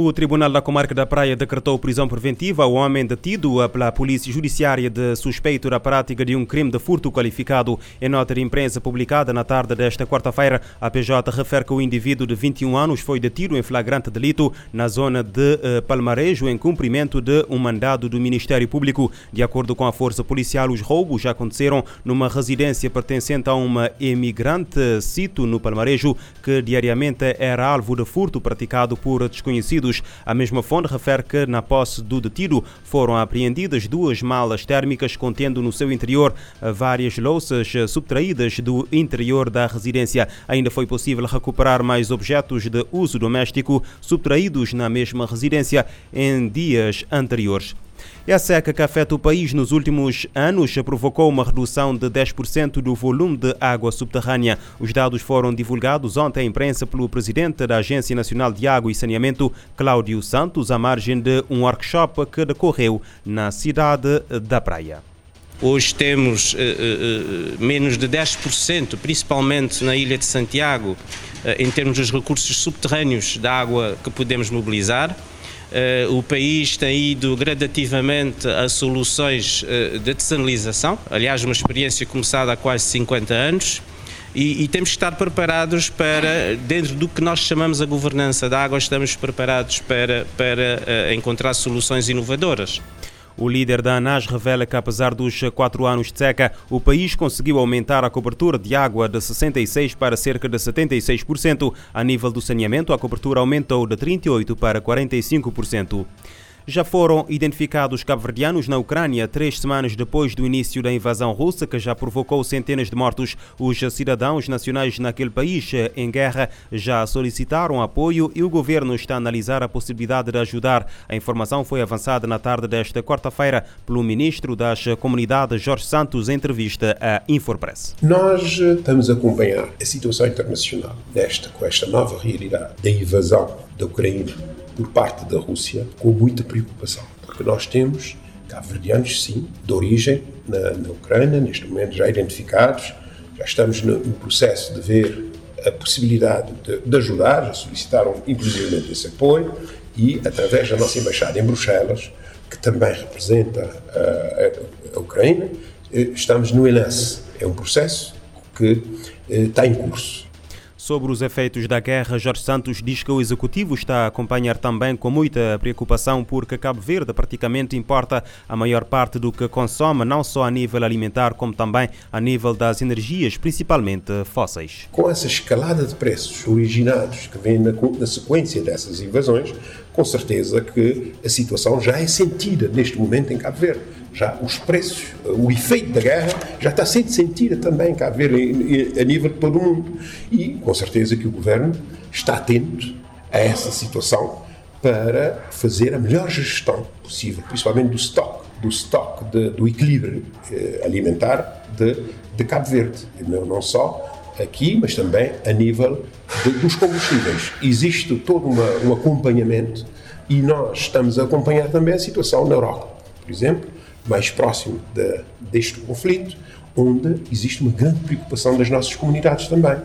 O Tribunal da Comarca da Praia decretou prisão preventiva ao homem detido pela Polícia Judiciária de suspeito da prática de um crime de furto qualificado. Em nota de imprensa publicada na tarde desta quarta-feira, a PJ refere que o indivíduo de 21 anos foi detido em flagrante delito na zona de Palmarejo em cumprimento de um mandado do Ministério Público. De acordo com a Força Policial, os roubos já aconteceram numa residência pertencente a uma emigrante, cito, no Palmarejo, que diariamente era alvo de furto praticado por desconhecidos. A mesma fonte refere que, na posse do detido, foram apreendidas 2 malas térmicas contendo no seu interior várias louças subtraídas do interior da residência. Ainda foi possível recuperar mais objetos de uso doméstico subtraídos na mesma residência em dias anteriores. E a seca que afeta o país nos últimos anos provocou uma redução de 10% do volume de água subterrânea. Os dados foram divulgados ontem à imprensa pelo presidente da Agência Nacional de Água e Saneamento, Cláudio Santos, à margem de um workshop que decorreu na cidade da Praia. Hoje temos menos de 10%, principalmente na Ilha de Santiago, em termos dos recursos subterrâneos da água que podemos mobilizar. O país tem ido gradativamente a soluções de dessalinização, aliás uma experiência começada há quase 50 anos, e temos que estar preparados para, dentro do que nós chamamos a governança da água, estamos preparados para encontrar soluções inovadoras. O líder da ANAS revela que, apesar dos 4 anos de seca, o país conseguiu aumentar a cobertura de água de 66% para cerca de 76%. A nível do saneamento, a cobertura aumentou de 38% para 45%. Já foram identificados cabo-verdianos na Ucrânia 3 semanas depois do início da invasão russa, que já provocou centenas de mortos. Os cidadãos nacionais naquele país em guerra já solicitaram apoio e o governo está a analisar a possibilidade de ajudar. A informação foi avançada na tarde desta quarta-feira pelo ministro das Comunidades, Jorge Santos, em entrevista à Inforpress. Nós estamos a acompanhar a situação internacional com esta nova realidade da invasão da Ucrânia por parte da Rússia, com muita preocupação, porque nós temos cabo-verdianos, sim, de origem na Ucrânia, neste momento já identificados, já estamos no processo de ver a possibilidade de ajudar, já solicitaram inclusive esse apoio, e através da nossa embaixada em Bruxelas, que também representa a Ucrânia, estamos no enlace. É um processo que está em curso. Sobre os efeitos da guerra, Jorge Santos diz que o Executivo está a acompanhar também com muita preocupação, porque Cabo Verde praticamente importa a maior parte do que consome, não só a nível alimentar, como também a nível das energias, principalmente fósseis. Com essa escalada de preços originados que vem na sequência dessas invasões, com certeza que a situação já é sentida neste momento em Cabo Verde. Já os preços, o efeito da guerra já está sendo sentido também, cá a ver, a nível de todo o mundo. E com certeza que o governo está atento a essa situação para fazer a melhor gestão possível, principalmente do equilíbrio alimentar de Cabo Verde. Não só aqui, mas também a nível dos combustíveis. Existe todo um acompanhamento e nós estamos a acompanhar também a situação na Europa, por exemplo, mais próximo deste conflito, onde existe uma grande preocupação das nossas comunidades também.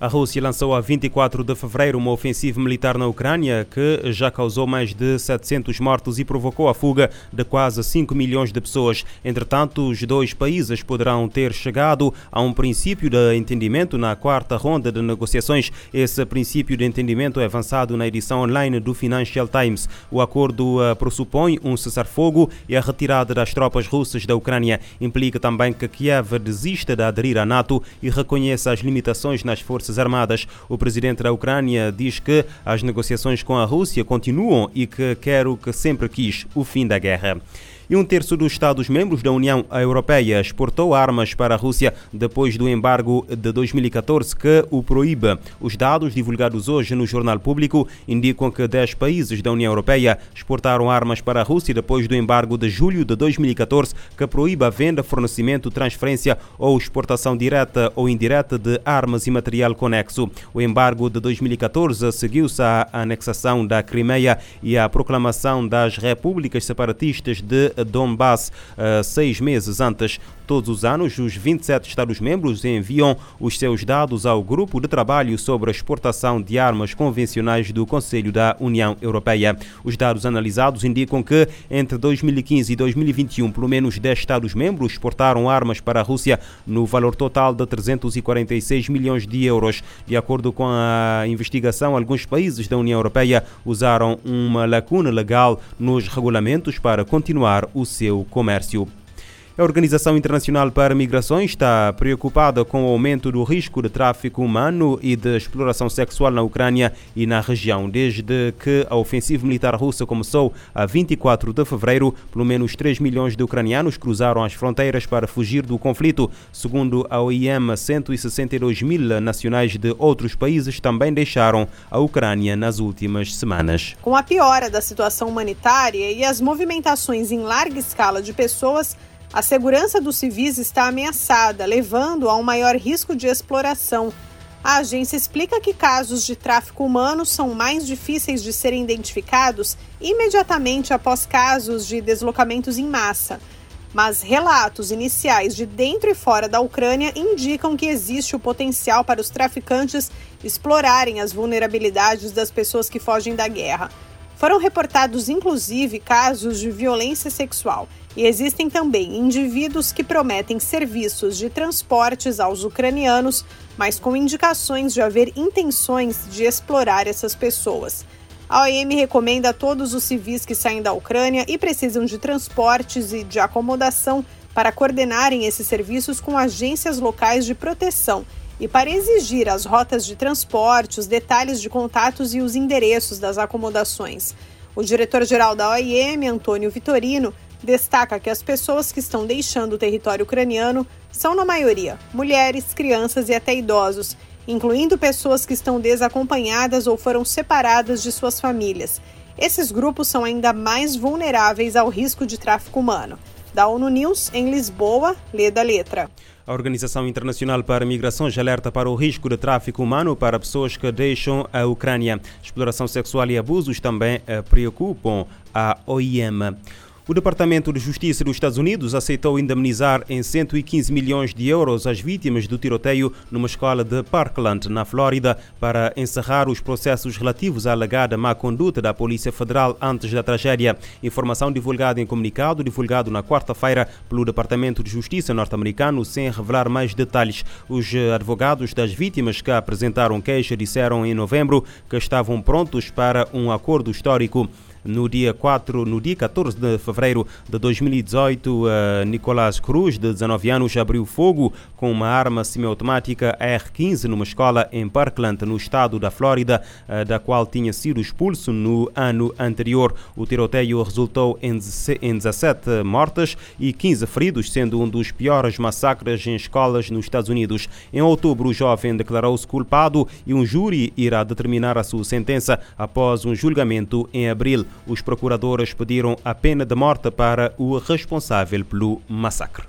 A Rússia lançou a 24 de fevereiro uma ofensiva militar na Ucrânia que já causou mais de 700 mortos e provocou a fuga de quase 5 milhões de pessoas. Entretanto, os 2 países poderão ter chegado a um princípio de entendimento na 4ª ronda de negociações. Esse princípio de entendimento é avançado na edição online do Financial Times. O acordo pressupõe um cessar-fogo e a retirada das tropas russas da Ucrânia. Implica também que Kiev desista de aderir à NATO e reconheça as limitações nas forças armadas. O presidente da Ucrânia diz que as negociações com a Rússia continuam e que quer o que sempre quis, o fim da guerra. e 1/3 dos Estados-membros da União Europeia exportou armas para a Rússia depois do embargo de 2014 que o proíbe. Os dados divulgados hoje no Jornal Público indicam que 10 países da União Europeia exportaram armas para a Rússia depois do embargo de julho de 2014 que proíbe a venda, fornecimento, transferência ou exportação direta ou indireta de armas e material conexo. O embargo de 2014 seguiu-se à anexação da Crimeia e à proclamação das repúblicas separatistas de Donbass 6 meses antes. Todos os anos, os 27 Estados-membros enviam os seus dados ao Grupo de Trabalho sobre a Exportação de Armas Convencionais do Conselho da União Europeia. Os dados analisados indicam que, entre 2015 e 2021, pelo menos 10 Estados-membros exportaram armas para a Rússia no valor total de 346 milhões de euros. De acordo com a investigação, alguns países da União Europeia usaram uma lacuna legal nos regulamentos para continuar o seu comércio. A Organização Internacional para Migrações está preocupada com o aumento do risco de tráfico humano e de exploração sexual na Ucrânia e na região. Desde que a ofensiva militar russa começou a 24 de fevereiro, pelo menos 3 milhões de ucranianos cruzaram as fronteiras para fugir do conflito. Segundo a OIM, 162 mil nacionais de outros países também deixaram a Ucrânia nas últimas semanas. Com a piora da situação humanitária e as movimentações em larga escala de pessoas, a segurança dos civis está ameaçada, levando a um maior risco de exploração. A agência explica que casos de tráfico humano são mais difíceis de serem identificados imediatamente após casos de deslocamentos em massa. Mas relatos iniciais de dentro e fora da Ucrânia indicam que existe o potencial para os traficantes explorarem as vulnerabilidades das pessoas que fogem da guerra. Foram reportados, inclusive, casos de violência sexual. E existem também indivíduos que prometem serviços de transportes aos ucranianos, mas com indicações de haver intenções de explorar essas pessoas. A OIM recomenda a todos os civis que saem da Ucrânia e precisam de transportes e de acomodação para coordenarem esses serviços com agências locais de proteção e para exigir as rotas de transporte, os detalhes de contatos e os endereços das acomodações. O diretor-geral da OIM, Antônio Vitorino, destaca que as pessoas que estão deixando o território ucraniano são, na maioria, mulheres, crianças e até idosos, incluindo pessoas que estão desacompanhadas ou foram separadas de suas famílias. Esses grupos são ainda mais vulneráveis ao risco de tráfico humano. Da ONU News, em Lisboa, lê da letra. A Organização Internacional para Migrações alerta para o risco de tráfico humano para pessoas que deixam a Ucrânia. Exploração sexual e abusos também preocupam a OIM. O Departamento de Justiça dos Estados Unidos aceitou indemnizar em 115 milhões de euros as vítimas do tiroteio numa escola de Parkland, na Flórida, para encerrar os processos relativos à alegada má conduta da Polícia Federal antes da tragédia. Informação divulgada em comunicado divulgado na quarta-feira pelo Departamento de Justiça norte-americano, sem revelar mais detalhes. Os advogados das vítimas que apresentaram queixa disseram em novembro que estavam prontos para um acordo histórico. No dia 14 de fevereiro de 2018, Nicolás Cruz, de 19 anos, abriu fogo com uma arma semiautomática AR-15 numa escola em Parkland, no estado da Flórida, da qual tinha sido expulso no ano anterior. O tiroteio resultou em 17 mortes e 15 feridos, sendo um dos piores massacres em escolas nos Estados Unidos. Em outubro, o jovem declarou-se culpado e um júri irá determinar a sua sentença após um julgamento em abril. Os procuradores pediram a pena de morte para o responsável pelo massacre.